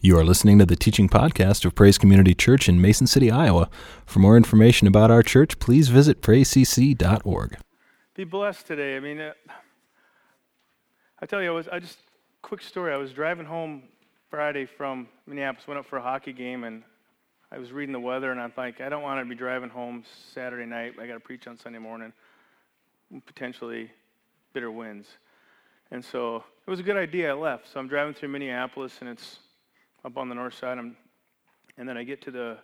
You are listening to the teaching podcast of Praise Community Church in Mason City, Iowa. For more information about our church, please visit praisecc.org. Be blessed today. I mean, I tell you, quick story. I was driving home Friday from Minneapolis, went up for a hockey game, and I was reading the weather, and I'm like, I don't want to be driving home Saturday night. I got to preach on Sunday morning, potentially bitter winds. And so it was a good idea. I left. So I'm driving through Minneapolis, and it's up on the north side, and then I get to the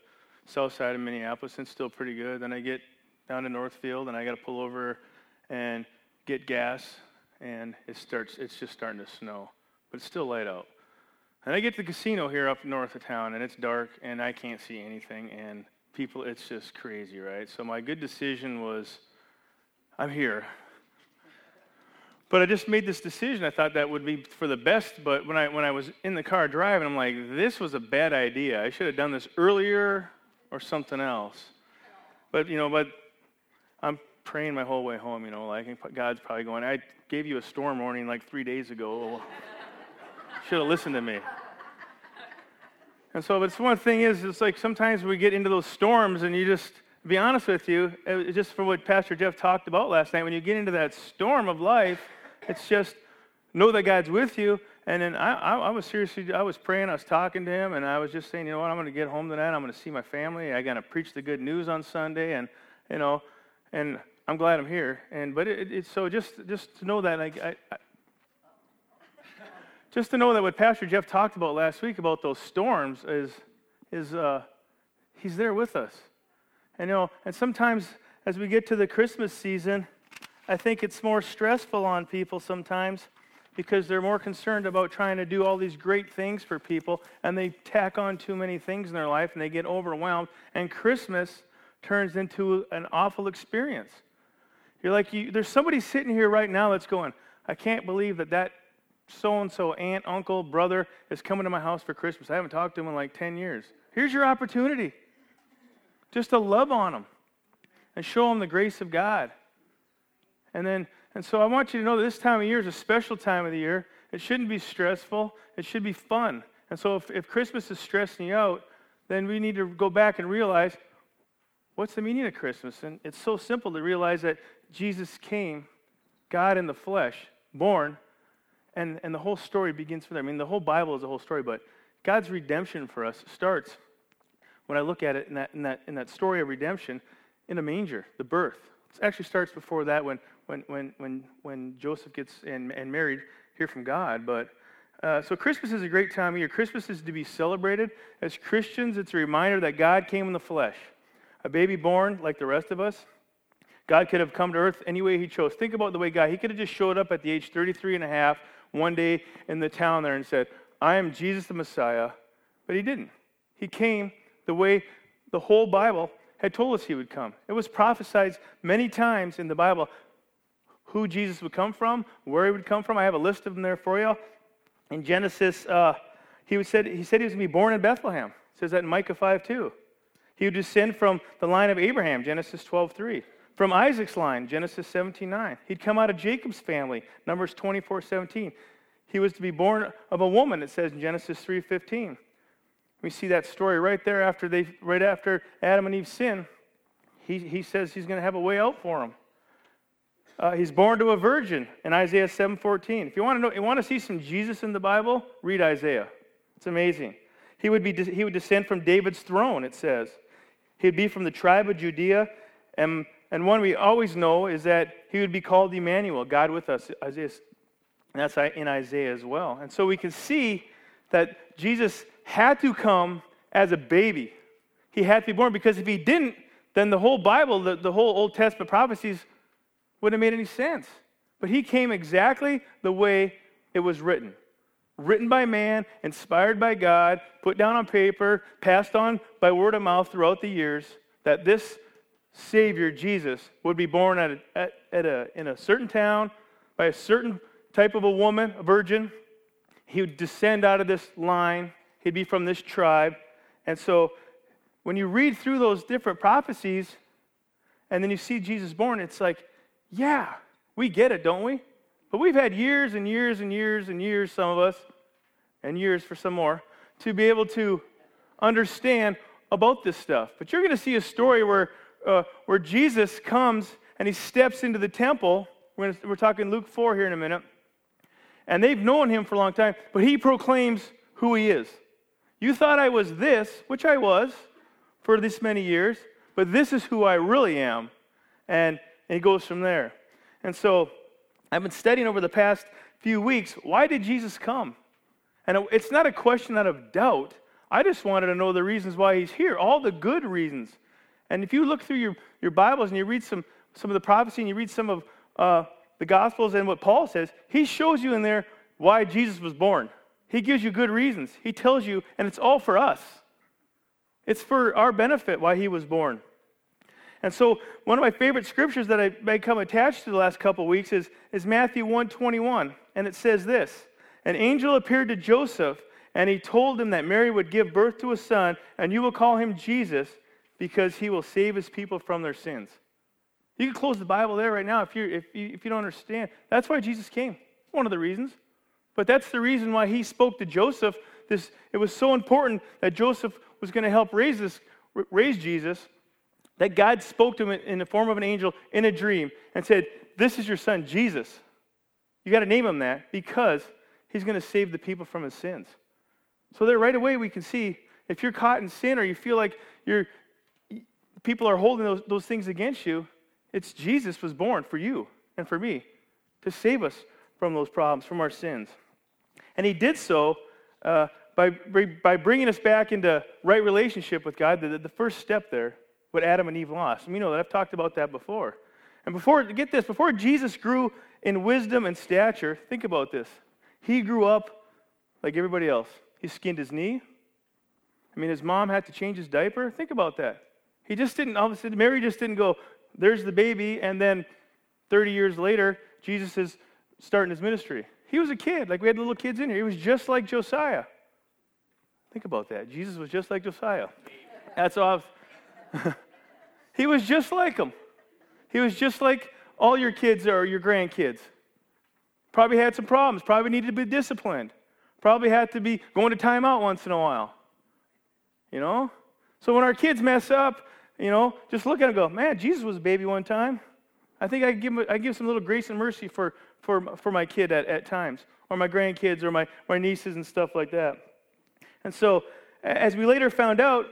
south side of Minneapolis, and it's still pretty good. Then I get down to Northfield, and I got to pull over and get gas, and it's just starting to snow, but it's still light out. And I get to the casino here up north of town, and it's dark, and I can't see anything, and people, it's just crazy, right? So my good decision was, I'm here. But I just made this decision. I thought that would be for the best, but when I was in the car driving, I'm like, this was a bad idea. I should have done this earlier or something else. But, I'm praying my whole way home, God's probably going, I gave you a storm warning like 3 days ago. Should have listened to me. And so, but it's one thing is, it's like sometimes we get into those storms, and you just, to be honest with you, just for what Pastor Jeff talked about last night, when you get into that storm of life, it's just know that God's with you. And then I was praying, I was talking to him, and I was just saying, you know what, I'm going to get home tonight, I'm going to see my family, I got to preach the good news on Sunday, and, and I'm glad I'm here. But to know that, just to know that what Pastor Jeff talked about last week about those storms is he's there with us. And sometimes as we get to the Christmas season, I think it's more stressful on people sometimes because they're more concerned about trying to do all these great things for people, and they tack on too many things in their life, and they get overwhelmed, and Christmas turns into an awful experience. You're like, there's somebody sitting here right now that's going, I can't believe that so-and-so aunt, uncle, brother is coming to my house for Christmas. I haven't talked to him in like 10 years. Here's your opportunity just to love on them and show them the grace of God. And so I want you to know that this time of year is a special time of the year. It shouldn't be stressful. It should be fun. And so if Christmas is stressing you out, then we need to go back and realize, what's the meaning of Christmas? And it's so simple to realize that Jesus came, God in the flesh, born, and the whole story begins from there. I mean, the whole Bible is a whole story, but God's redemption for us starts, when I look at it in that story of redemption, in a manger, the birth. It actually starts before that when Joseph gets and married, hear from God. But so Christmas is a great time of year. Christmas is to be celebrated. As Christians, it's a reminder that God came in the flesh, a baby born like the rest of us. God could have come to earth any way he chose. Think about the way God, he could have just showed up at the age 33 and a half, one day in the town there and said, I am Jesus the Messiah, but he didn't. He came the way the whole Bible had told us he would come. It was prophesied many times in the Bible who Jesus would come from, where he would come from. I have a list of them there for you. In Genesis, he said he was going to be born in Bethlehem. It says that in Micah 5:2. He would descend from the line of Abraham, Genesis 12:3. From Isaac's line, Genesis 17:9. He'd come out of Jacob's family, Numbers 24:17. He was to be born of a woman, it says in Genesis 3:15. We see that story right there right after Adam and Eve sin. He says he's going to have a way out for him. He's born to a virgin in Isaiah 7:14. If you want to see some Jesus in the Bible, read Isaiah. It's amazing. He would descend from David's throne, it says. He'd be from the tribe of Judah, and one we always know is that he would be called Emmanuel, God with us. Isaiah, and that's in Isaiah as well. And so we can see that Jesus had to come as a baby. He had to be born, because if he didn't, then the whole Bible, the whole Old Testament prophecies wouldn't have made any sense. But he came exactly the way it was written. Written by man, inspired by God, put down on paper, passed on by word of mouth throughout the years, that this Savior, Jesus, would be born in a certain town, by a certain type of a woman, a virgin. He would descend out of this line. He'd be from this tribe. And so when you read through those different prophecies, and then you see Jesus born, it's like, yeah, we get it, don't we? But we've had years and years and years and years, some of us, and years for some more, to be able to understand about this stuff. But you're going to see a story where Jesus comes and he steps into the temple. We're talking Luke 4 here in a minute. And they've known him for a long time, but he proclaims who he is. You thought I was this, which I was for this many years, but this is who I really am. And it goes from there. And so I've been studying over the past few weeks, why did Jesus come? And it's not a question out of doubt. I just wanted to know the reasons why he's here, all the good reasons. And if you look through your Bibles and you read some of the prophecy and you read some of the Gospels and what Paul says, he shows you in there why Jesus was born. He gives you good reasons. He tells you, and it's all for us. It's for our benefit why he was born. And so one of my favorite scriptures that I've become attached to the last couple of weeks is Matthew 1:21, and it says this, "An angel appeared to Joseph, and he told him that Mary would give birth to a son, and you will call him Jesus, because he will save his people from their sins." You can close the Bible there right now if you don't understand. That's why Jesus came. One of the reasons. But that's the reason why he spoke to Joseph. It was so important that Joseph was going to help raise Jesus, that God spoke to him in the form of an angel in a dream and said, "This is your son, Jesus. You got to name him that because he's going to save the people from his sins." So there right away we can see if you're caught in sin or you feel like people are holding those things against you, it's Jesus was born for you and for me to save us from those problems, from our sins. And he did so by bringing us back into right relationship with God, the first step there, what Adam and Eve lost. And you know that I've talked about that before. And before Jesus grew in wisdom and stature, think about this. He grew up like everybody else. He skinned his knee. I mean, his mom had to change his diaper. Think about that. He just didn't, all of a sudden, Mary just didn't go, there's the baby, and then 30 years later, Jesus is starting his ministry. He was a kid, like we had little kids in here. He was just like Josiah. Think about that. Jesus was just like Josiah. That's off. He was just like him. He was just like all your kids or your grandkids. Probably had some problems. Probably needed to be disciplined. Probably had to be going to timeout once in a while. You know? So when our kids mess up, you know, just look at them and go, man, Jesus was a baby one time. I think I give some little grace and mercy for my kid at times, or my grandkids, or my nieces and stuff like that. And so, as we later found out,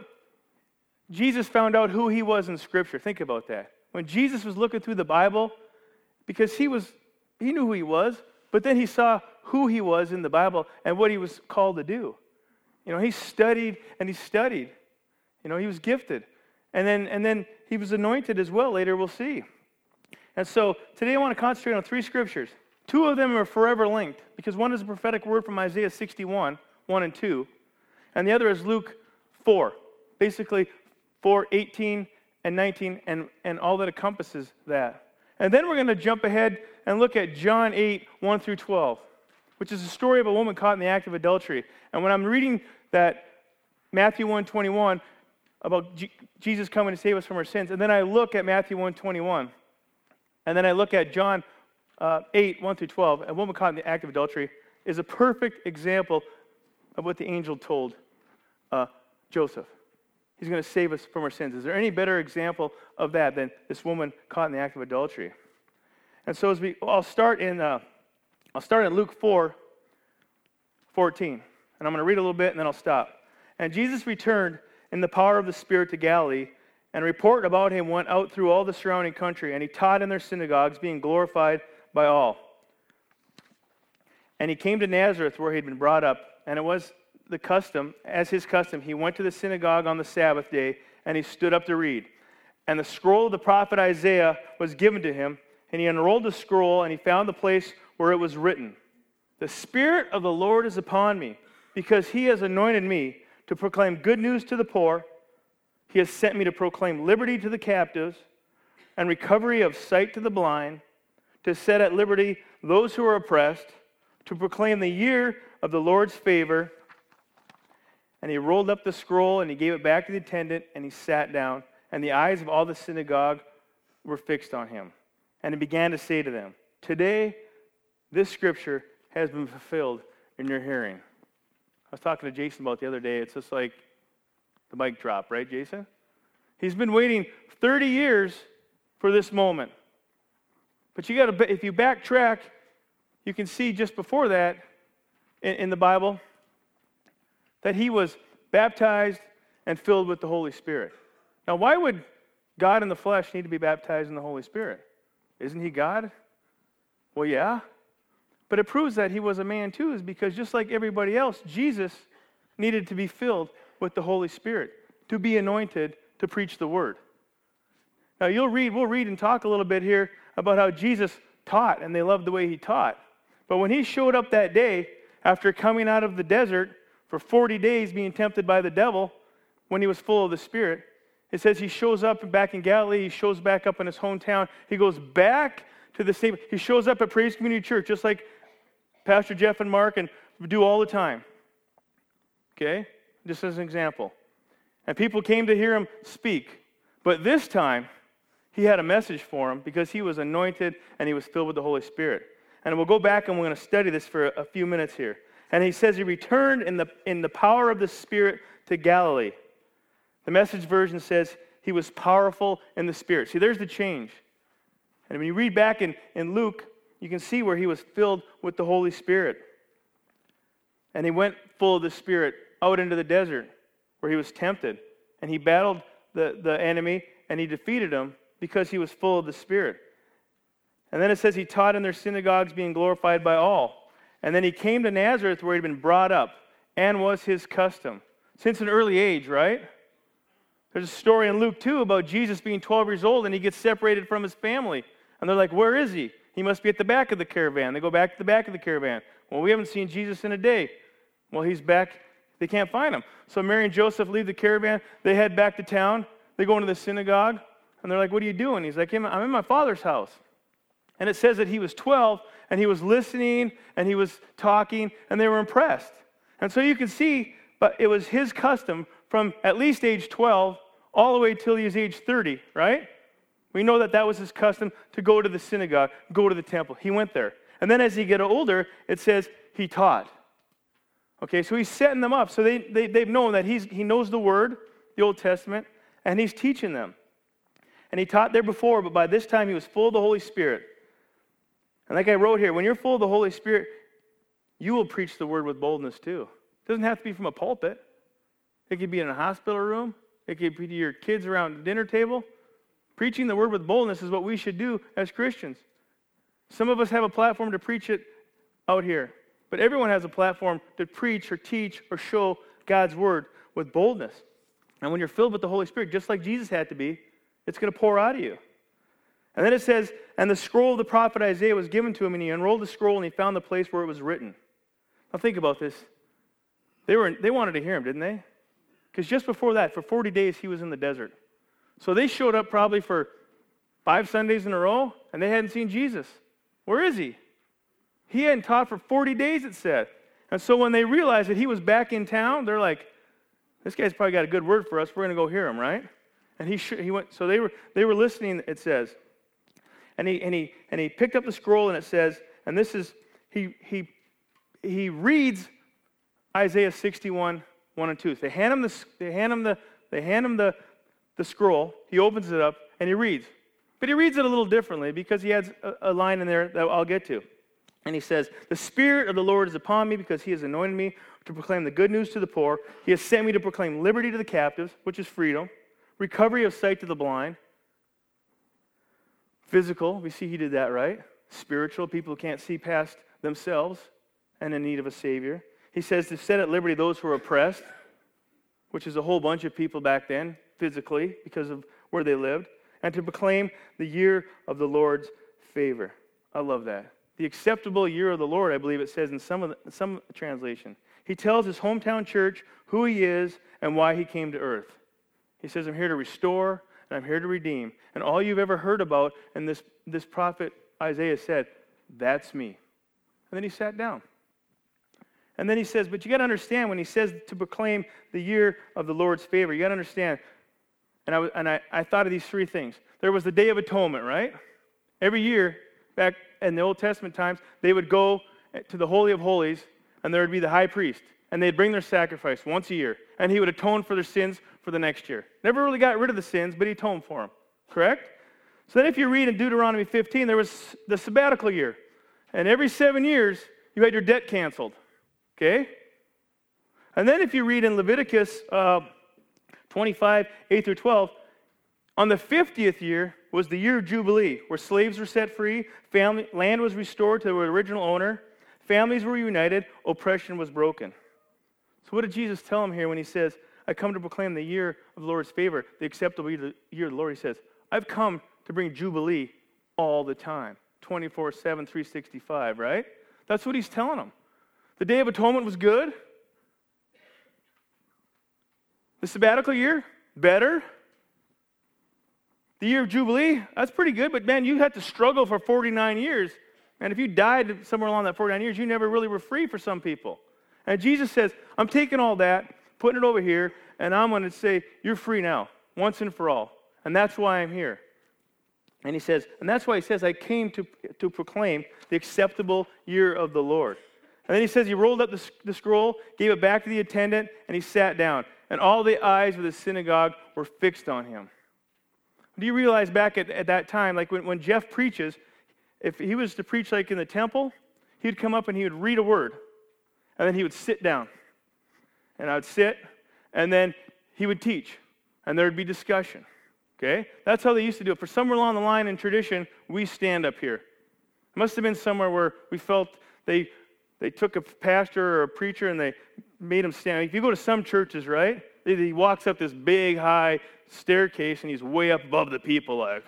Jesus found out who he was in Scripture. Think about that. When Jesus was looking through the Bible, because he knew who he was, but then he saw who he was in the Bible and what he was called to do. You know, he studied. You know, he was gifted. And then he was anointed as well. Later we'll see. And so today I want to concentrate on three scriptures. Two of them are forever linked because one is a prophetic word from Isaiah 61, 1 and 2. And the other is Luke 4, basically 4, 18 and 19 and all that encompasses that. And then we're going to jump ahead and look at John 8, 1 through 12, which is the story of a woman caught in the act of adultery. And when I'm reading that Matthew 1:21 about Jesus coming to save us from our sins, and then I look at Matthew 1:21, and then I look at John 8, 1 through 12, a woman caught in the act of adultery is a perfect example of what the angel told Joseph. He's going to save us from our sins. Is there any better example of that than this woman caught in the act of adultery? And so I'll start in Luke 4:14, and I'm going to read a little bit, and then I'll stop. And Jesus returned in the power of the Spirit to Galilee, and report about him went out through all the surrounding country, and he taught in their synagogues, being glorified by all. And he came to Nazareth, where he had been brought up, and it was the custom, as his custom, he went to the synagogue on the Sabbath day, and he stood up to read. And the scroll of the prophet Isaiah was given to him, and he unrolled the scroll, and he found the place where it was written, "The Spirit of the Lord is upon me, because he has anointed me to proclaim good news to the poor. He has sent me to proclaim liberty to the captives and recovery of sight to the blind, to set at liberty those who are oppressed, to proclaim the year of the Lord's favor." And he rolled up the scroll and he gave it back to the attendant and he sat down. And the eyes of all the synagogue were fixed on him. And he began to say to them, "Today this scripture has been fulfilled in your hearing." was talking to Jason about the other day. It's just like the mic drop, right, Jason? He's been waiting 30 years for this moment. But you got to, if you backtrack, you can see just before that in the Bible that he was baptized and filled with the Holy Spirit. Now, why would God in the flesh need to be baptized in the Holy Spirit? Isn't he God? Well, yeah. But it proves that he was a man too, is because just like everybody else, Jesus needed to be filled with the Holy Spirit, to be anointed to preach the word. Now, we'll read and talk a little bit here about how Jesus taught, and they loved the way he taught. But when he showed up that day, after coming out of the desert for 40 days being tempted by the devil, when he was full of the Spirit, it says he shows up back in Galilee, he shows back up in his hometown, he goes back to the same, he shows up at Praise Community Church, just like Pastor Jeff and Mark and do all the time. Okay? Just as an example. And people came to hear him speak. But this time, he had a message for him because he was anointed and he was filled with the Holy Spirit. And we'll go back and we're going to study this for a few minutes here. And he says he returned in the power of the Spirit to Galilee. The Message version says he was powerful in the Spirit. See, there's the change. And when you read back in Luke, you can see where he was filled with the Holy Spirit. And he went full of the Spirit out into the desert where he was tempted. And he battled the enemy and he defeated him because he was full of the Spirit. And then it says he taught in their synagogues, being glorified by all. And then he came to Nazareth where he'd been brought up, and was his custom. Since an early age, right? There's a story in Luke 2 about Jesus being 12 years old and he gets separated from his family. And they're like, where is he? He must be at the back of the caravan. They go back to the back of the caravan. Well, we haven't seen Jesus in a day. Well, he's back. They can't find him. So Mary and Joseph leave the caravan. They head back to town. They go into the synagogue. And they're like, what are you doing? He's like, I'm in my Father's house. And it says that he was 12, and he was listening, and he was talking, and they were impressed. And so you can see, but it was his custom from at least age 12 all the way till he was age 30, right? We know that that was his custom to go to the synagogue, go to the temple. He went there. And then as he got older, it says he taught. Okay, so he's setting them up. So they've known that he knows the Word, the Old Testament, and he's teaching them. And he taught there before, but by this time he was full of the Holy Spirit. And like I wrote here, when you're full of the Holy Spirit, you will preach the Word with boldness too. It doesn't have to be from a pulpit. It could be in a hospital room. It could be to your kids around the dinner table. Preaching the Word with boldness is what we should do as Christians. Some of us have a platform to preach it out here, but everyone has a platform to preach or teach or show God's Word with boldness. And when you're filled with the Holy Spirit, just like Jesus had to be, it's going to pour out of you. And then it says, and the scroll of the prophet Isaiah was given to him, and he unrolled the scroll, and he found the place where it was written. Now think about this. They wanted to hear him, didn't they? Because just before that, for 40 days, he was in the desert. So they showed up probably for 5 Sundays in a row, and they hadn't seen Jesus. Where is he? He hadn't taught for 40 days, it said. And so when they realized that he was back in town, they're like, this guy's probably got a good word for us. We're going to go hear him, right? And he went. So they were listening, it says. And he picked up the scroll, and it says, and this is, he reads Isaiah 61, 1 and 2. So they hand him the scroll, he opens it up, and he reads. But he reads it a little differently because he adds a line in there that I'll get to. And he says, the Spirit of the Lord is upon me because he has anointed me to proclaim the good news to the poor. He has sent me to proclaim liberty to the captives, which is freedom, recovery of sight to the blind, physical, we see he did that, right? Spiritual, people who can't see past themselves and in need of a Savior. He says to set at liberty those who are oppressed, which is a whole bunch of people back then, physically, because of where they lived, and to proclaim the year of the Lord's favor. I love that. The acceptable year of the Lord, I believe it says in some translation. He tells his hometown church who he is and why he came to earth. He says, I'm here to restore, and I'm here to redeem. And all you've ever heard about, and this prophet Isaiah said, that's me. And then he sat down. And then he says, but you got to understand when he says to proclaim the year of the Lord's favor, you got to understand. And I thought of these three things. There was the Day of Atonement, right? Every year, back in the Old Testament times, they would go to the Holy of Holies, and there would be the high priest. and they'd bring their sacrifice once a year, and he would atone for their sins for the next year. Never really got rid of the sins, but he atoned for them, correct? So then if you read in Deuteronomy 15, there was the sabbatical year, and every 7 years, you had your debt canceled, okay? And then if you read in Leviticus 25, 8 through 12, on the 50th year was the year of Jubilee, where slaves were set free, land was restored to their original owner, families were united, oppression was broken. So what did Jesus tell him here when he says, I come to proclaim the year of the Lord's favor, the acceptable year of the Lord? He says, I've come to bring Jubilee all the time, 24/7, 365, right? That's what he's telling them. The Day of Atonement was good. The sabbatical year, better. The year of Jubilee, that's pretty good, but man, you had to struggle for 49 years. And if you died somewhere along that 49 years, you never really were free for some people. And Jesus says, I'm taking all that, putting it over here, and I'm going to say, you're free now, once and for all. And that's why I'm here. And he says, and that's why he says, I came to proclaim the acceptable year of the Lord. And then he says, he rolled up the scroll, gave it back to the attendant, and he sat down. And all the eyes of the synagogue were fixed on him. Do you realize back at that time, like when Jeff preaches, if he was to preach like in the temple, he would come up and he would read a word, and then he would sit down. And I would sit, and then he would teach, and there would be discussion. Okay? That's how they used to do it. For somewhere along the line in tradition, we stand up here. It must have been somewhere where we felt they took a pastor or a preacher and they made him stand. If you go to some churches, right, he walks up this big, high staircase, and he's way up above the people. Like,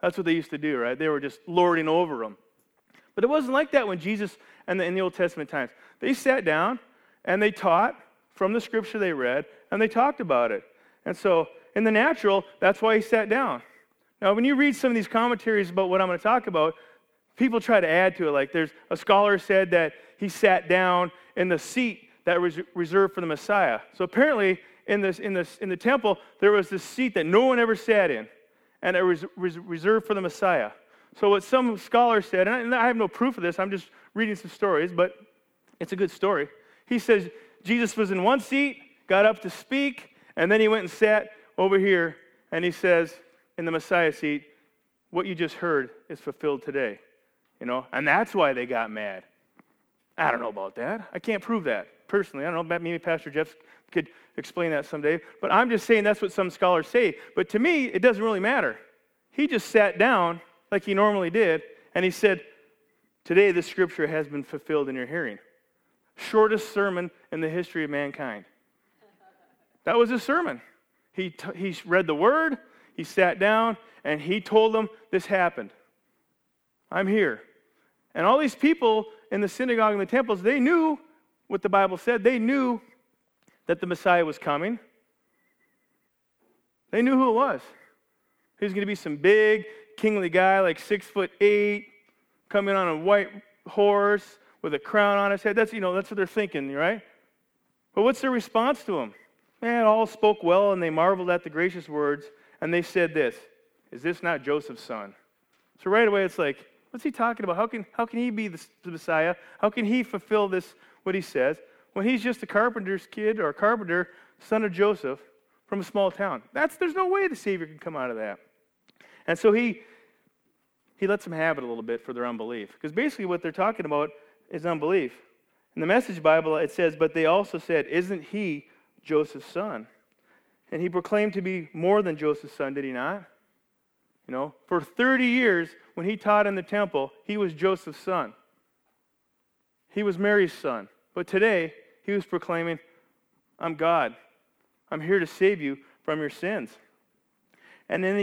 that's what they used to do, right? They were just lording over them. But it wasn't like that when Jesus and in the Old Testament times. They sat down, and they taught from the scripture they read, and they talked about it. And so in the natural, that's why he sat down. Now, when you read some of these commentaries about what I'm going to talk about, people try to add to it. Like there's a scholar said that he sat down in the seat that was reserved for the Messiah. So apparently in the temple, there was this seat that no one ever sat in, and it was reserved for the Messiah. So what some scholar said, and I have no proof of this, I'm just reading some stories, but it's a good story. He says Jesus was in one seat, got up to speak, and then he went and sat over here, and he says in the Messiah seat, what you just heard is fulfilled today. You know, and that's why they got mad. I don't know about that. I can't prove that personally. I don't know, maybe Pastor Jeff could explain that someday, but I'm just saying that's what some scholars say. But to me, it doesn't really matter. He just sat down like he normally did, and he said, today the scripture has been fulfilled in your hearing. Shortest sermon in the history of mankind. That was his sermon. He read the word, he sat down, and he told them this happened. I'm here. And all these people in the synagogue and the temples, they knew what the Bible said. They knew that the Messiah was coming. They knew who it was. He was going to be some big, kingly guy, like 6'8", coming on a white horse with a crown on his head. That's, you know, that's what they're thinking, right? But what's their response to him? Man, all spoke well, and they marveled at the gracious words, and they said this, is this not Joseph's son? So right away it's like, what's he talking about? How can he be the Messiah? How can he fulfill this, what he says, when he's just a carpenter's kid or a carpenter, son of Joseph, from a small town? There's no way the Savior can come out of that. And so he lets them have it a little bit for their unbelief. Because basically what they're talking about is unbelief. In the Message Bible it says, but they also said, isn't he Joseph's son? And he proclaimed to be more than Joseph's son, did he not? You know, for 30 years, when he taught in the temple, he was Joseph's son. He was Mary's son. But today, he was proclaiming, I'm God. I'm here to save you from your sins. And then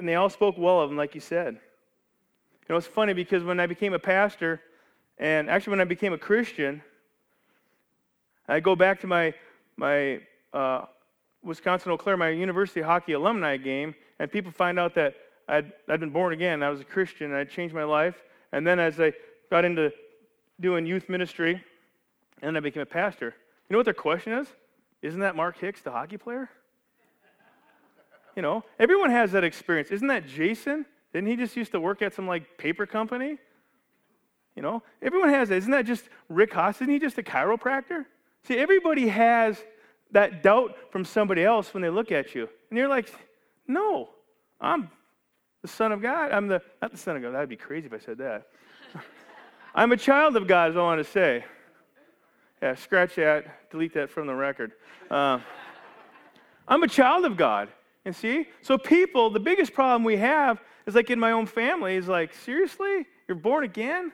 they all spoke well of him, like he said. You know, it's funny because when I became a pastor, and actually when I became a Christian, I go back to my Wisconsin Eau Claire, my university hockey alumni game, and people find out that I'd been born again. I was a Christian, and I changed my life. And then as I got into doing youth ministry, and I became a pastor. You know what their question is? Isn't that Mark Hicks, the hockey player? You know, everyone has that experience. Isn't that Jason? Didn't he just used to work at some, like, paper company? You know, everyone has that. Isn't that just Rick Haas? Isn't he just a chiropractor? See, everybody has that doubt from somebody else when they look at you. And you're like, no, I'm the Son of God. Not the Son of God. That would be crazy if I said that. I'm a child of God is all I want to say. Yeah, scratch that. Delete that from the record. I'm a child of God. And see? So people, the biggest problem we have is like in my own family is like, seriously? You're born again?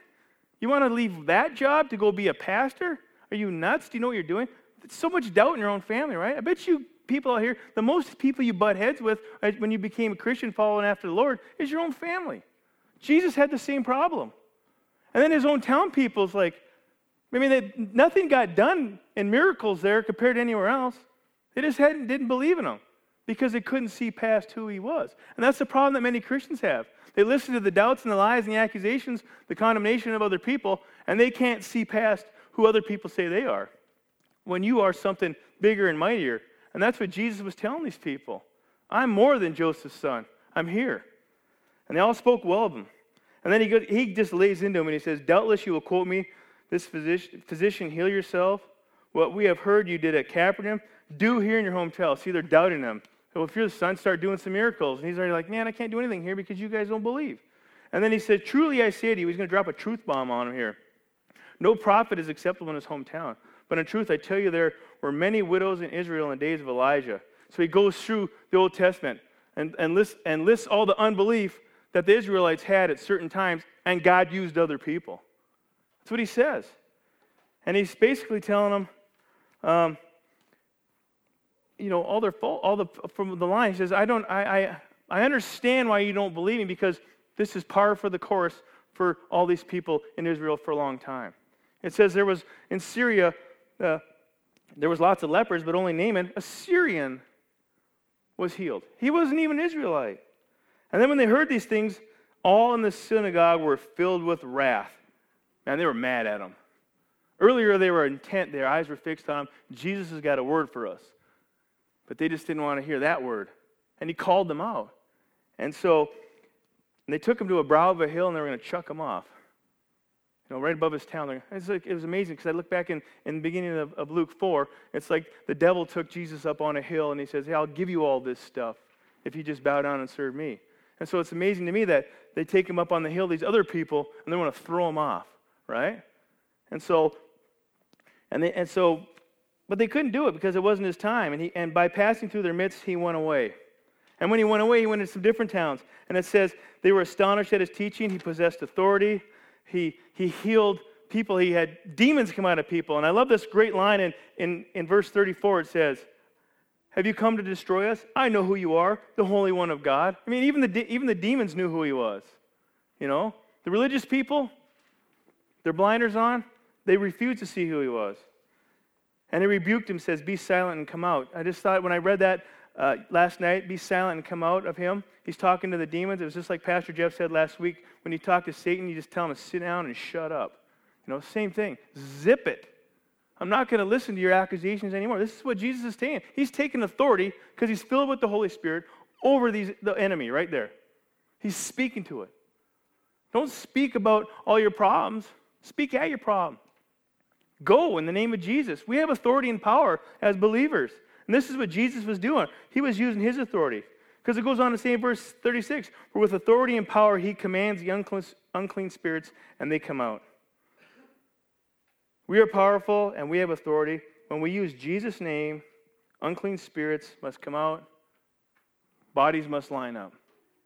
You want to leave that job to go be a pastor? Are you nuts? Do you know what you're doing? There's so much doubt in your own family, right? I bet you people out here, the most people you butt heads with when you became a Christian following after the Lord is your own family. Jesus had the same problem. And then his own town people's like, I mean, nothing got done in miracles there compared to anywhere else. They just didn't believe in him. Because they couldn't see past who he was. And that's the problem that many Christians have. They listen to the doubts and the lies and the accusations, the condemnation of other people, and they can't see past who other people say they are. When you are something bigger and mightier. And that's what Jesus was telling these people. I'm more than Joseph's son. I'm here. And they all spoke well of him. And then he just lays into him and he says, doubtless you will quote me, this physician, heal yourself. What we have heard you did at Capernaum, do here in your hometown. See, they're doubting him. Well, if you're the son, start doing some miracles. And he's already like, man, I can't do anything here because you guys don't believe. And then he said, truly I say to you, he's going to drop a truth bomb on him here. No prophet is acceptable in his hometown. But in truth, I tell you, there were many widows in Israel in the days of Elijah. So he goes through the Old Testament and lists all the unbelief that the Israelites had at certain times, and God used other people. That's what he says. And he's basically telling them, you know, all their fault, all the from the line. He says, I understand why you don't believe me because this is par for the course for all these people in Israel for a long time. It says there was in Syria, there was lots of lepers, but only Naaman, a Syrian, was healed. He wasn't even an Israelite. And then when they heard these things, all in the synagogue were filled with wrath. Man, they were mad at him. Earlier they were intent; their eyes were fixed on him. Jesus has got a word for us. But they just didn't want to hear that word. And he called them out. And so and they took him to a brow of a hill, and they were going to chuck him off. You know, right above his town. It's like, it was amazing, because I look back in the beginning of Luke 4. It's like the devil took Jesus up on a hill, and he says, hey, I'll give you all this stuff if you just bow down and serve me. And so it's amazing to me that they take him up on the hill, these other people, and they want to throw him off, right? But they couldn't do it because it wasn't his time. And by passing through their midst, he went away. And when he went away, he went into some different towns. And it says they were astonished at his teaching. He possessed authority. He healed people. He had demons come out of people. And I love this great line in verse 34. It says, have you come to destroy us? I know who you are, the Holy One of God. I mean, even the demons knew who he was. You know, the religious people, their blinders on, they refused to see who he was. And he rebuked him, says, be silent and come out. I just thought when I read that last night, be silent and come out of him. He's talking to the demons. It was just like Pastor Jeff said last week. When you talk to Satan, you just tell him to sit down and shut up. You know, same thing. Zip it. I'm not going to listen to your accusations anymore. This is what Jesus is saying. He's taking authority because he's filled with the Holy Spirit over the enemy right there. He's speaking to it. Don't speak about all your problems. Speak at your problem. Go in the name of Jesus. We have authority and power as believers. And this is what Jesus was doing. He was using his authority. Because it goes on to say in verse 36, for with authority and power he commands the unclean spirits, and they come out. We are powerful and we have authority. When we use Jesus' name, unclean spirits must come out. Bodies must line up.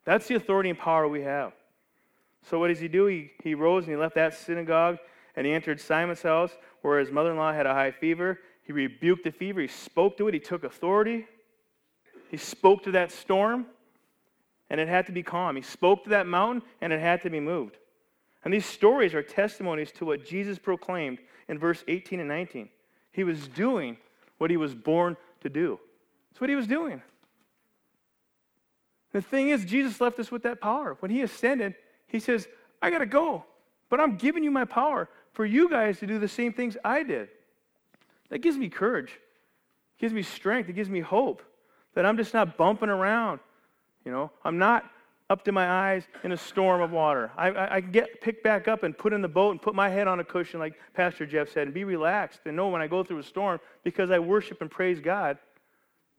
That's the authority and power we have. So what does he do? He rose and he left that synagogue, and he entered Simon's house, where his mother-in-law had a high fever. He rebuked the fever. He spoke to it. He took authority. He spoke to that storm, and it had to be calm. He spoke to that mountain, and it had to be moved. And these stories are testimonies to what Jesus proclaimed in verse 18 and 19. He was doing what he was born to do. That's what he was doing. The thing is, Jesus left us with that power. When he ascended, he says, I got to go, but I'm giving you my power for you guys to do the same things I did. That gives me courage. It gives me strength. It gives me hope that I'm just not bumping around. You know, I'm not up to my eyes in a storm of water. I get picked back up and put in the boat and put my head on a cushion, like Pastor Jeff said, and be relaxed and know when I go through a storm, because I worship and praise God,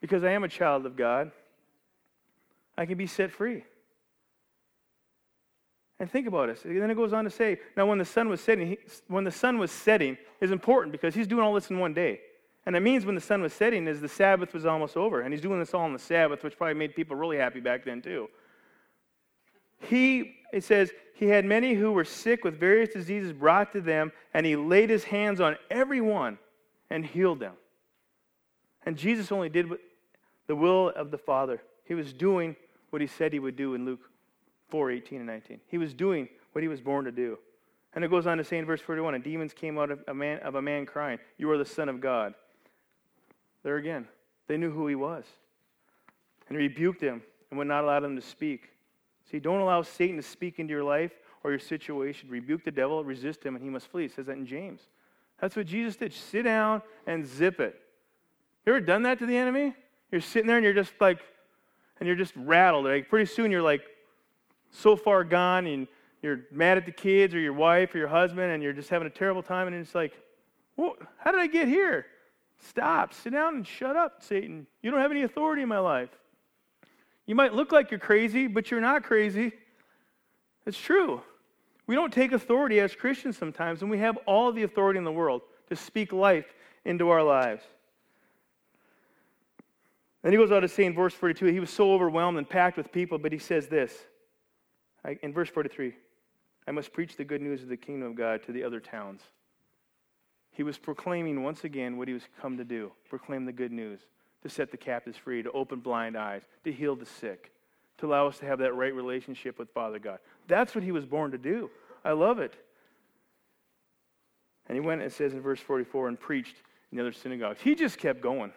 because I am a child of God, I can be set free. And think about it. And then it goes on to say, now when the sun was setting, is important because he's doing all this in one day. And that means when the sun was setting is the Sabbath was almost over. And he's doing this all on the Sabbath, which probably made people really happy back then too. It says, he had many who were sick with various diseases brought to them, and he laid his hands on everyone and healed them. And Jesus only did the will of the Father. He was doing what he said he would do in Luke 4:18 and 19. He was doing what he was born to do. And it goes on to say in verse 41, and demons came out of a man crying, "You are the Son of God." There again, they knew who he was. And rebuked him and would not allow them to speak. See, don't allow Satan to speak into your life or your situation. Rebuke the devil, resist him, and he must flee. It says that in James. That's what Jesus did. Sit down and zip it. You ever done that to the enemy? You're sitting there and you're just rattled. Like pretty soon you're like so far gone and you're mad at the kids or your wife or your husband and you're just having a terrible time and it's like, whoa, how did I get here? Stop. Sit down and shut up, Satan. You don't have any authority in my life. You might look like you're crazy, but you're not crazy. It's true. We don't take authority as Christians sometimes, and we have all the authority in the world to speak life into our lives. Then he goes on to say in verse 42, he was so overwhelmed and packed with people, but he says this, in verse 43, I must preach the good news of the kingdom of God to the other towns. He was proclaiming once again what he was come to do, proclaim the good news. To set the captives free, to open blind eyes, to heal the sick, to allow us to have that right relationship with Father God. That's what he was born to do. I love it. And he went, it says in verse 44, and preached in the other synagogues. He just kept going.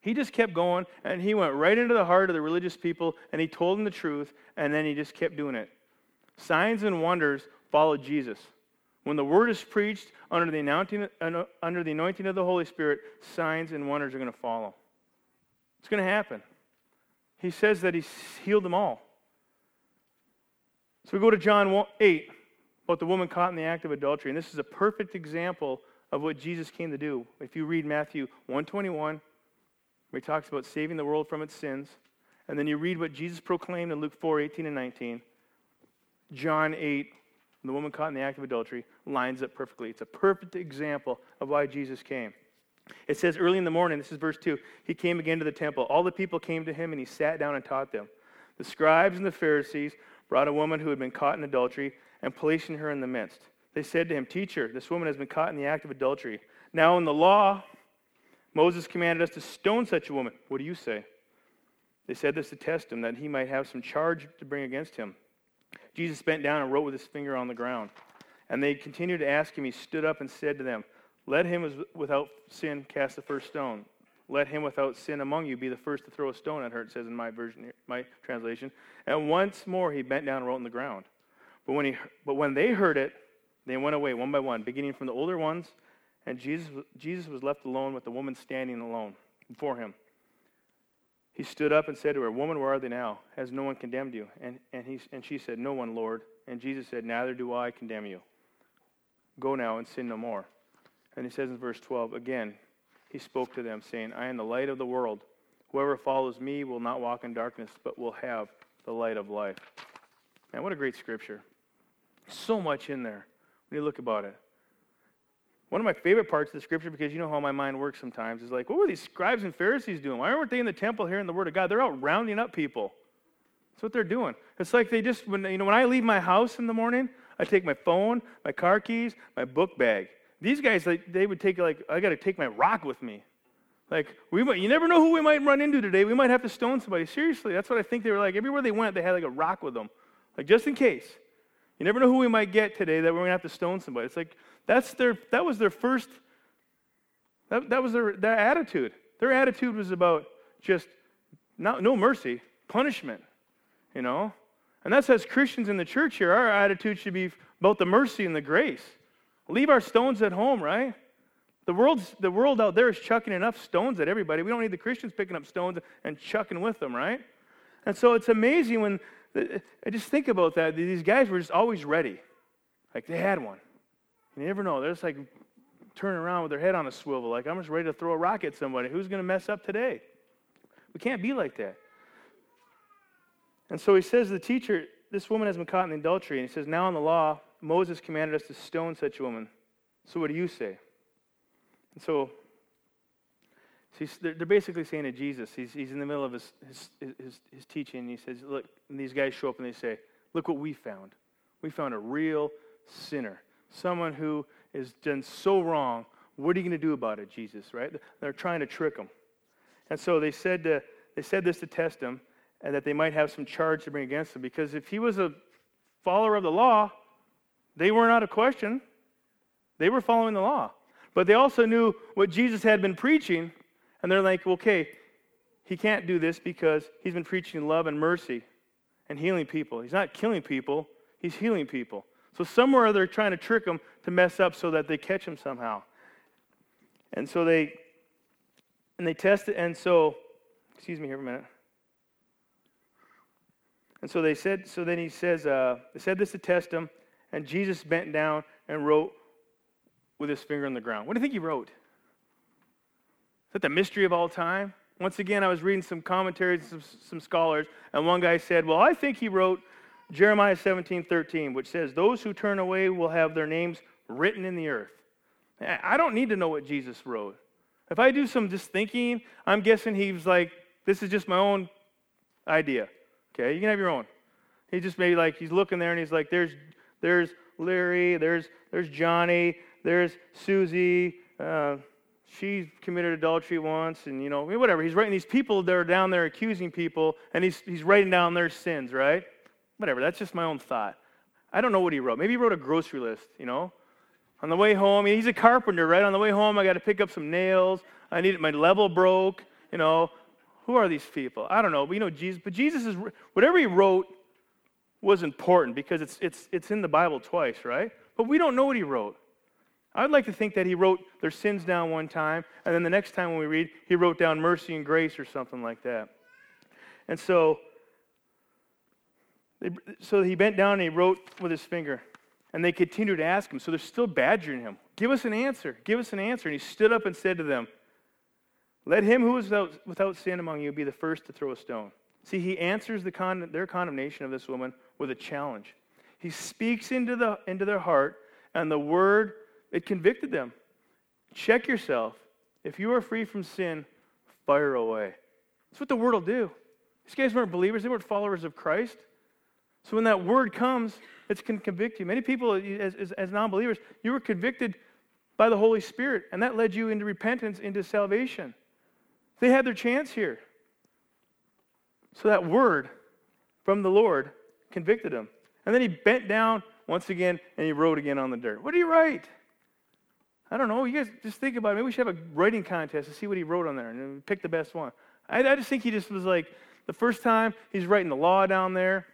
He just kept going, and he went right into the heart of the religious people, and he told them the truth, and then he just kept doing it. Signs and wonders followed Jesus. When the word is preached under the anointing of the Holy Spirit, signs and wonders are going to follow. It's going to happen. He says that he healed them all. So we go to John 8, about the woman caught in the act of adultery. And this is a perfect example of what Jesus came to do. If you read Matthew 1:21, where he talks about saving the world from its sins, and then you read what Jesus proclaimed in Luke 4:18 and 19, John 8, the woman caught in the act of adultery, lines up perfectly. It's a perfect example of why Jesus came. It says early in the morning, this is verse 2, he came again to the temple. All the people came to him, and he sat down and taught them. The scribes and the Pharisees brought a woman who had been caught in adultery and placing her in the midst. They said to him, "Teacher, this woman has been caught in the act of adultery. Now in the law, Moses commanded us to stone such a woman. What do you say?" They said this to test him, that he might have some charge to bring against him. Jesus bent down and wrote with his finger on the ground. And they continued to ask him. He stood up and said to them, "Let him without sin cast the first stone. Let him without sin among you be the first to throw a stone at her," it says in my version, my translation. And once more he bent down and wrote on the ground. But when they heard it, they went away one by one, beginning from the older ones. And Jesus was left alone with the woman standing alone before him. He stood up and said to her, "Woman, where are they now? Has no one condemned you?" And she said, "No one, Lord." And Jesus said, "Neither do I condemn you. Go now and sin no more." And he says in verse 12, again, he spoke to them, saying, "I am the light of the world. Whoever follows me will not walk in darkness, but will have the light of life." Man, what a great scripture. So much in there when you look about it. One of my favorite parts of the scripture, because you know how my mind works sometimes, is like, what were these scribes and Pharisees doing? Why weren't they in the temple hearing the word of God? They're out rounding up people. That's what they're doing. It's like they just, when I leave my house in the morning, I take my phone, my car keys, my book bag. These guys, like, they would take, like, I got to take my rock with me. Like, you never know who we might run into today. We might have to stone somebody. Seriously, that's what I think they were like. Everywhere they went, they had like a rock with them. Like, just in case. You never know who we might get today that we're going to have to stone somebody. It's like, that was their attitude. Their attitude was about just no mercy, punishment, And that's as Christians in the church here, our attitude should be about the mercy and the grace. Leave our stones at home, right? The world out there is chucking enough stones at everybody. We don't need the Christians picking up stones and chucking with them, right? And so it's amazing when I just think about that. These guys were just always ready. Like, they had one. You never know. They're just like turning around with their head on a swivel. Like, I'm just ready to throw a rock at somebody. Who's going to mess up today? We can't be like that. And so he says to the teacher, this woman has been caught in adultery. And he says, now in the law, Moses commanded us to stone such a woman. So what do you say? And so they're basically saying to Jesus, he's in the middle of his teaching, and he says, look, and these guys show up and they say, look what we found. We found a real sinner, someone who has done so wrong. What are you going to do about it, Jesus, right? They're trying to trick him. And so they said this to test him, and that they might have some charge to bring against him, because if he was a follower of the law, they weren't out of question. They were following the law. But they also knew what Jesus had been preaching, and they're like, okay, he can't do this because he's been preaching love and mercy and healing people. He's not killing people, he's healing people. So somewhere they're trying to trick him to mess up so that they catch him somehow. And so they test it, and so, excuse me here for a minute. And so they said, so then he says, they said this to test him, and Jesus bent down and wrote with his finger on the ground. What do you think he wrote? Is that the mystery of all time? Once again, I was reading some commentaries, some scholars, and one guy said, well, I think he wrote Jeremiah 17:13, which says, those who turn away will have their names written in the earth. I don't need to know what Jesus wrote. If I do some just thinking, I'm guessing he was like, this is just my own idea. Okay, you can have your own. He just maybe like, he's looking there and he's like, there's Larry, there's Johnny, there's Susie, she committed adultery once, and, you know, whatever. He's writing these people that are down there accusing people, and he's writing down their sins, right? Whatever, that's just my own thought. I don't know what he wrote. Maybe he wrote a grocery list, you know? On the way home, he's a carpenter, right? On the way home, I got to pick up some nails. My level broke, you know? Who are these people? I don't know, but you know Jesus. But Jesus is, whatever he wrote was important because it's in the Bible twice, right? But we don't know what he wrote. I'd like to think that he wrote their sins down one time, and then the next time when we read, he wrote down mercy and grace or something like that. And so he bent down and he wrote with his finger, and they continued to ask him. So they're still badgering him. Give us an answer. Give us an answer. And he stood up and said to them, let him who is without sin among you be the first to throw a stone. See, he answers their condemnation of this woman with a challenge. He speaks into their heart, and the word, it convicted them. Check yourself. If you are free from sin, fire away. That's what the word will do. These guys weren't believers. They weren't followers of Christ. So when that word comes, it can convict you. Many people, as non-believers, you were convicted by the Holy Spirit, and that led you into repentance, into salvation. They had their chance here. So that word from the Lord convicted them. And then he bent down once again, and he wrote again on the dirt. What did he write? I don't know. You guys just think about it. Maybe we should have a writing contest to see what he wrote on there and pick the best one. I just think he just was like, the first time he's writing the law down there,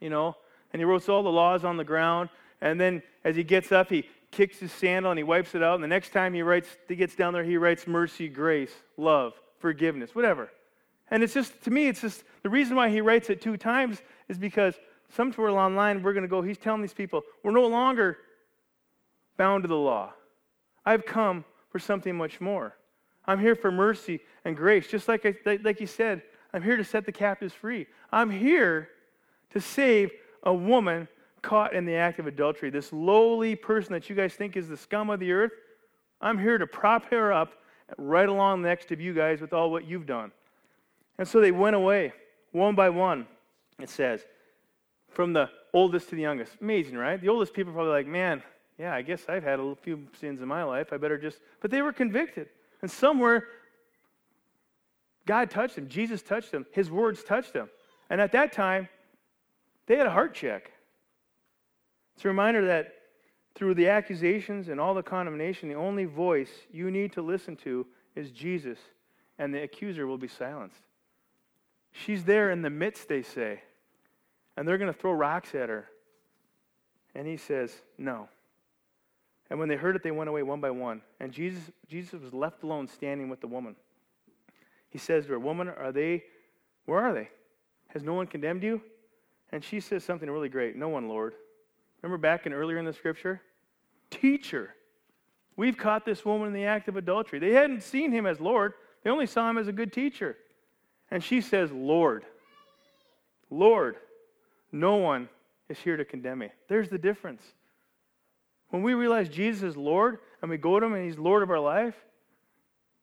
you know, and he wrote all the laws on the ground. And then as he gets up, he kicks his sandal and he wipes it out. And the next time he gets down there, he writes mercy, grace, love, forgiveness, whatever. And it's just, to me, it's just, the reason why he writes it two times is because somewhere online we're going to go, he's telling these people, we're no longer bound to the law. I've come for something much more. I'm here for mercy and grace. Just like he said, I'm here to set the captives free. I'm here to save a woman caught in the act of adultery. This lowly person that you guys think is the scum of the earth, I'm here to prop her up right along next to you guys with all what you've done. And so they went away, one by one, it says, from the oldest to the youngest. Amazing, right? The oldest people are probably like, man, yeah, I guess I've had a few sins in my life. But they were convicted. And somewhere, God touched them. Jesus touched them. His words touched them. And at that time, they had a heart check. It's a reminder that through the accusations and all the condemnation, the only voice you need to listen to is Jesus, and the accuser will be silenced. She's there in the midst, they say, and they're going to throw rocks at her. And he says, no. And when they heard it, they went away one by one. And Jesus was left alone standing with the woman. He says to her, woman, where are they? Has no one condemned you? And she says something really great. No one, Lord. Remember back in earlier in the scripture? Teacher, we've caught this woman in the act of adultery. They hadn't seen him as Lord. They only saw him as a good teacher. And she says, Lord, Lord, no one is here to condemn me. There's the difference. When we realize Jesus is Lord and we go to him and he's Lord of our life,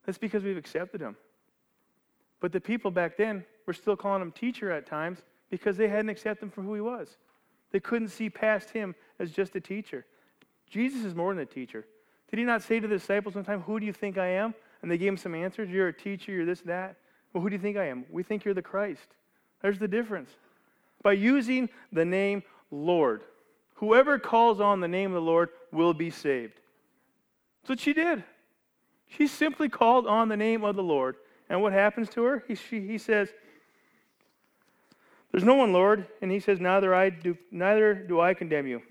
that's because we've accepted him. But the people back then were still calling him teacher at times because they hadn't accepted him for who he was. They couldn't see past him as just a teacher. Jesus is more than a teacher. Did he not say to the disciples one time, who do you think I am? And they gave him some answers. You're a teacher, you're this, that. Well, who do you think I am? We think you're the Christ. There's the difference. By using the name Lord, whoever calls on the name of the Lord will be saved. That's what she did. She simply called on the name of the Lord. And what happens to her? He says, there's no one, Lord. And he says, neither do I condemn you.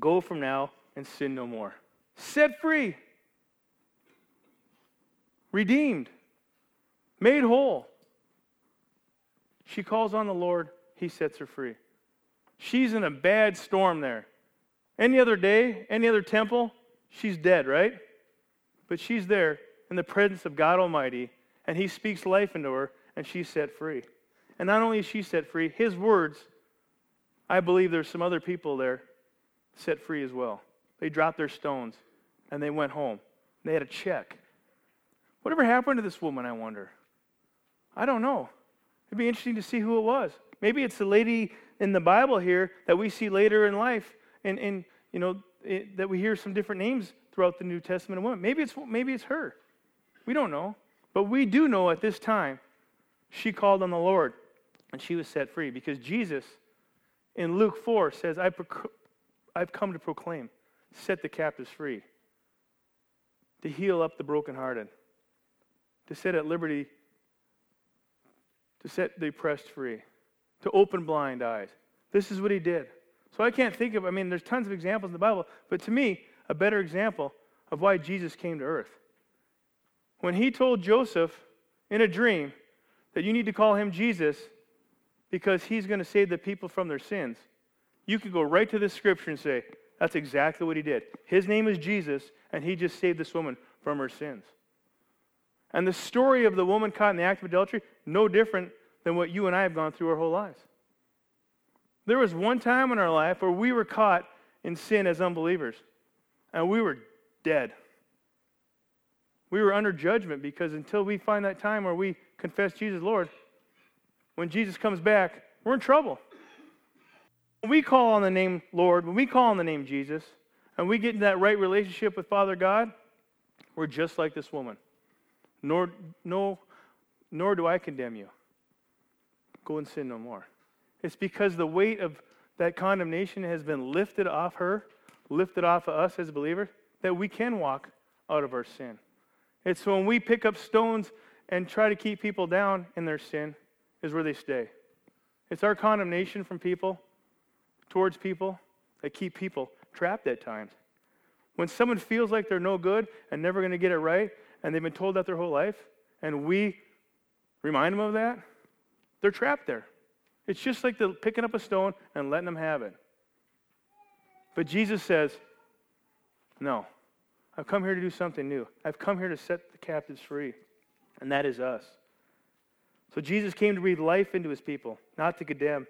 Go from now and sin no more. Set free. Redeemed. Made whole. She calls on the Lord. He sets her free. She's in a bad storm there. Any other day, any other temple, she's dead, right? But she's there in the presence of God Almighty, and he speaks life into her, and she's set free. And not only is she set free, his words, I believe there's some other people there set free as well. They dropped their stones, and they went home. They had a check. Whatever happened to this woman, I wonder? I don't know. It'd be interesting to see who it was. Maybe it's the lady in the Bible here that we see later in life, and you know that we hear some different names throughout the New Testament of women. Maybe it's her. We don't know, but we do know at this time she called on the Lord and she was set free because Jesus in Luke 4 says, "I've come to proclaim, set the captives free, to heal up the brokenhearted, to set at liberty, to set the oppressed free." To open blind eyes. This is what he did. So I can't think of, there's tons of examples in the Bible, but to me, a better example of why Jesus came to earth. When he told Joseph in a dream that you need to call him Jesus because he's going to save the people from their sins, you could go right to this scripture and say, that's exactly what he did. His name is Jesus, and he just saved this woman from her sins. And the story of the woman caught in the act of adultery, no different than what you and I have gone through our whole lives. There was one time in our life where we were caught in sin as unbelievers, and we were dead. We were under judgment because until we find that time where we confess Jesus Lord, when Jesus comes back, we're in trouble. When we call on the name Lord, when we call on the name Jesus, and we get in that right relationship with Father God, we're just like this woman. Nor do I condemn you. Go and sin no more. It's because the weight of that condemnation has been lifted off her, lifted off of us as believers, that we can walk out of our sin. It's when we pick up stones and try to keep people down in their sin is where they stay. It's our condemnation from people, towards people, that keep people trapped at times. When someone feels like they're no good and never going to get it right, and they've been told that their whole life, and we remind them of that, they're trapped there. It's just like the picking up a stone and letting them have it. But Jesus says, no, I've come here to do something new. I've come here to set the captives free, and that is us. So Jesus came to breathe life into his people, not to condemn.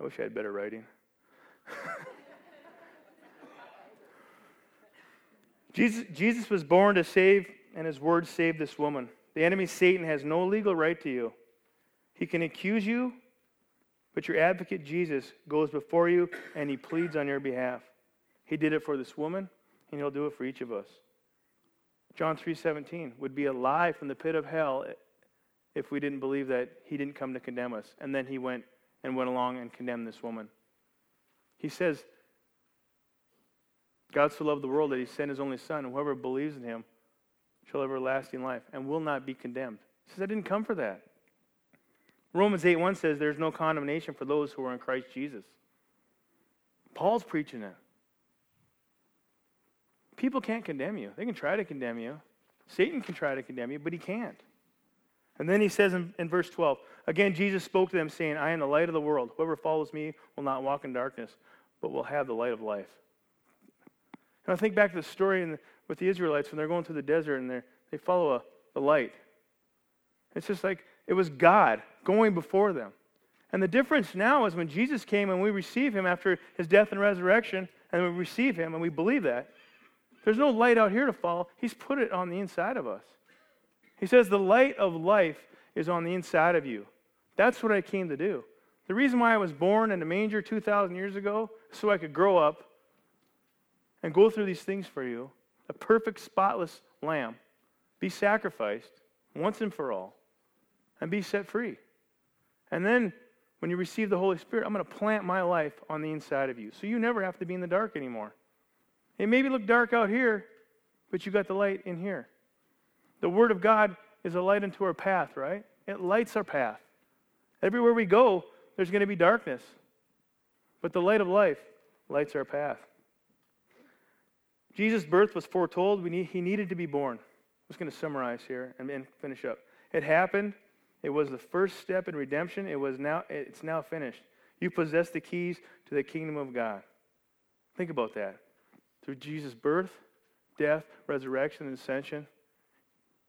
I wish I had better writing. Jesus was born to save, and his word saved this woman. The enemy, Satan, has no legal right to you. He can accuse you, but your advocate, Jesus, goes before you, and he pleads on your behalf. He did it for this woman, and he'll do it for each of us. John 3:17 would be a lie from the pit of hell if we didn't believe that he didn't come to condemn us. And then he went along and condemned this woman. He says, God so loved the world that he sent his only son, and whoever believes in him shall have everlasting life and will not be condemned. He says, I didn't come for that. Romans 8:1 says there's no condemnation for those who are in Christ Jesus. Paul's preaching that. People can't condemn you. They can try to condemn you. Satan can try to condemn you, but he can't. And then he says in verse 12, again, Jesus spoke to them saying, I am the light of the world. Whoever follows me will not walk in darkness, but will have the light of life. And I think back to the story with the Israelites when they're going through the desert and they follow the light. It's just like it was God going before them. And the difference now is when Jesus came and we receive him after his death and resurrection, and we receive him and we believe that, there's no light out here to follow. He's put it on the inside of us. He says the light of life is on the inside of you. That's what I came to do. The reason why I was born in a manger 2,000 years ago is so I could grow up and go through these things for you, a perfect spotless lamb, be sacrificed once and for all, and be set free. And then when you receive the Holy Spirit, I'm going to plant my life on the inside of you, so you never have to be in the dark anymore. It maybe look dark out here, but you got the light in here. The Word of God is a light into our path, right? It lights our path. Everywhere we go, there's going to be darkness. But the light of life lights our path. Jesus' birth was foretold. He needed to be born. I'm just going to summarize here and finish up. It happened. It was the first step in redemption. It's now finished. You possess the keys to the kingdom of God. Think about that. Through Jesus' birth, death, resurrection, and ascension,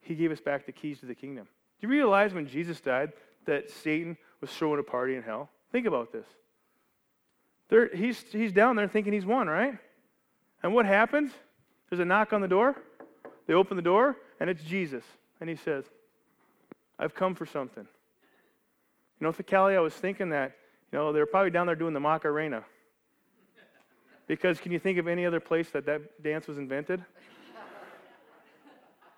he gave us back the keys to the kingdom. Do you realize when Jesus died that Satan was throwing a party in hell? Think about this. He's down there thinking he's won, right? And what happens? There's a knock on the door. They open the door, and it's Jesus. And he says, I've come for something. You know, Thicali, I was thinking that, they're probably down there doing the Macarena. Because can you think of any other place that dance was invented?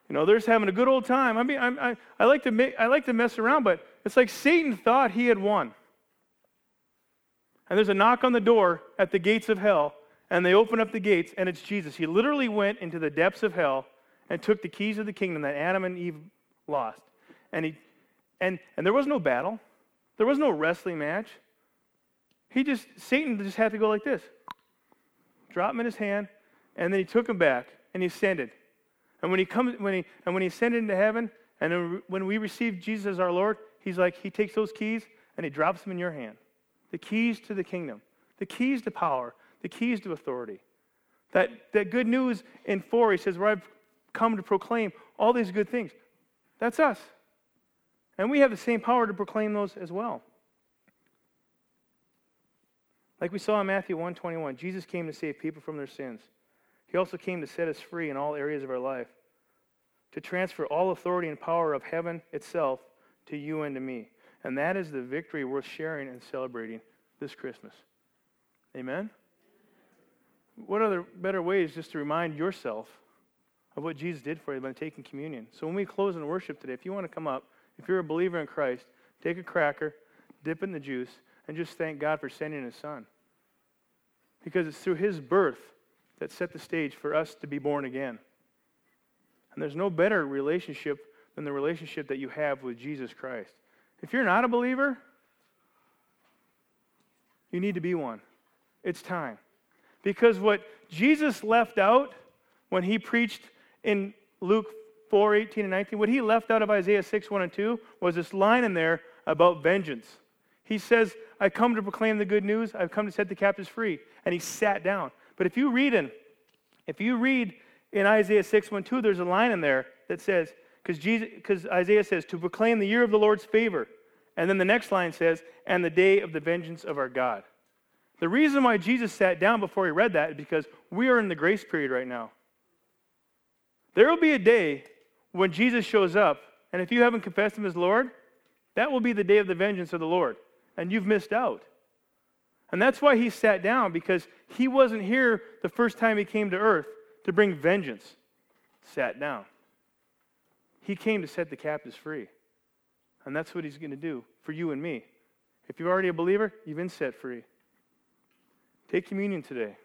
They're just having a good old time. I mean, I like to mess around, but it's like Satan thought he had won. And there's a knock on the door at the gates of hell, and they open up the gates, and it's Jesus. He literally went into the depths of hell and took the keys of the kingdom that Adam and Eve lost. And he there was no battle. There was no wrestling match. Satan just had to go like this. Drop him in his hand, and then he took him back, and he ascended. And when he ascended into heaven, and then when we receive Jesus as our Lord, he takes those keys and he drops them in your hand. The keys to the kingdom, the keys to power, the keys to authority. That good news in 4, he says, where I've come to proclaim all these good things. That's us. And we have the same power to proclaim those as well. Like we saw in Matthew 1:21, Jesus came to save people from their sins. He also came to set us free in all areas of our life, to transfer all authority and power of heaven itself to you and to me. And that is the victory worth sharing and celebrating this Christmas. Amen? What other better way is just to remind yourself of what Jesus did for you by taking communion. So when we close in worship today, if you want to come up, if you're a believer in Christ, take a cracker, dip in the juice, and just thank God for sending his son. Because it's through his birth that set the stage for us to be born again. And there's no better relationship than the relationship that you have with Jesus Christ. If you're not a believer, you need to be one. It's time. Because what Jesus left out when he preached in Luke 4:18 and 19, what he left out of Isaiah 6:1 and 2 was this line in there about vengeance. He says, I come to proclaim the good news. I've come to set the captives free. And he sat down. But if you read in Isaiah 6:1-2, there's a line in there that says, because Isaiah says, to proclaim the year of the Lord's favor. And then the next line says, and the day of the vengeance of our God. The reason why Jesus sat down before he read that is because we are in the grace period right now. There will be a day when Jesus shows up, and if you haven't confessed him as Lord, that will be the day of the vengeance of the Lord. And you've missed out. And that's why he sat down, because he wasn't here the first time he came to earth to bring vengeance. Sat down. He came to set the captives free. And that's what he's going to do for you and me. If you're already a believer, you've been set free. Take communion today,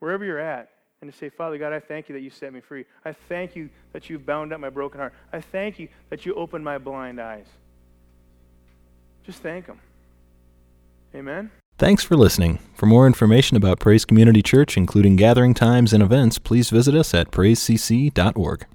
wherever you're at, and to say, Father God, I thank you that you set me free. I thank you that you bound up my broken heart. I thank you that you opened my blind eyes. Just thank him. Amen. Thanks for listening. For more information about Praise Community Church, including gathering times and events, please visit us at praisecc.org.